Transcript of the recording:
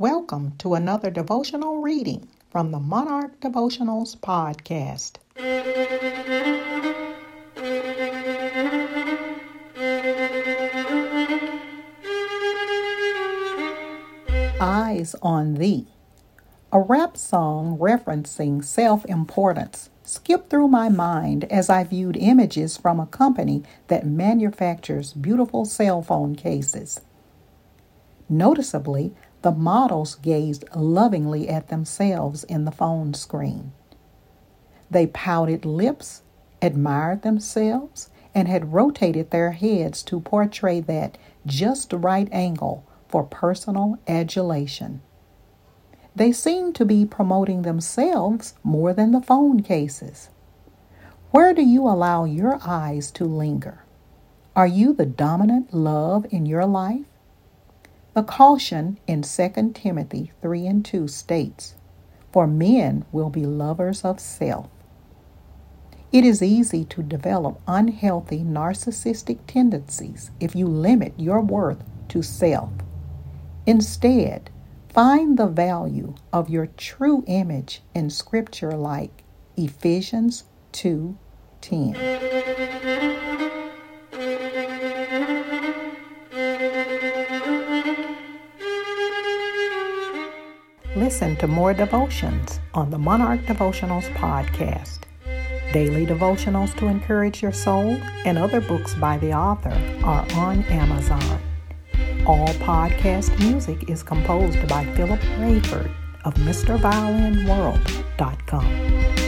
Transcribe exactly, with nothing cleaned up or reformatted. Welcome to another devotional reading from the Monarch Devotionals podcast. Eyes on Thee. A rap song referencing self-importance skipped through my mind as I viewed images from a company that manufactures beautiful cell phone cases. Noticeably, the models gazed lovingly at themselves in the phone screen. They pouted lips, admired themselves, and had rotated their heads to portray that just right angle for personal adulation. They seemed to be promoting themselves more than the phone cases. Where do you allow your eyes to linger? Are you the dominant love in your life? The caution in Second Timothy three and two states, "For men will be lovers of self." It is easy to develop unhealthy narcissistic tendencies if you limit your worth to self. Instead, find the value of your true image in scripture like Ephesians two ten. Listen to more devotions on the Monarch Devotionals podcast. Daily devotionals to encourage your soul and other books by the author are on Amazon. All podcast music is composed by Philip Rayford of Mister Violin World dot com.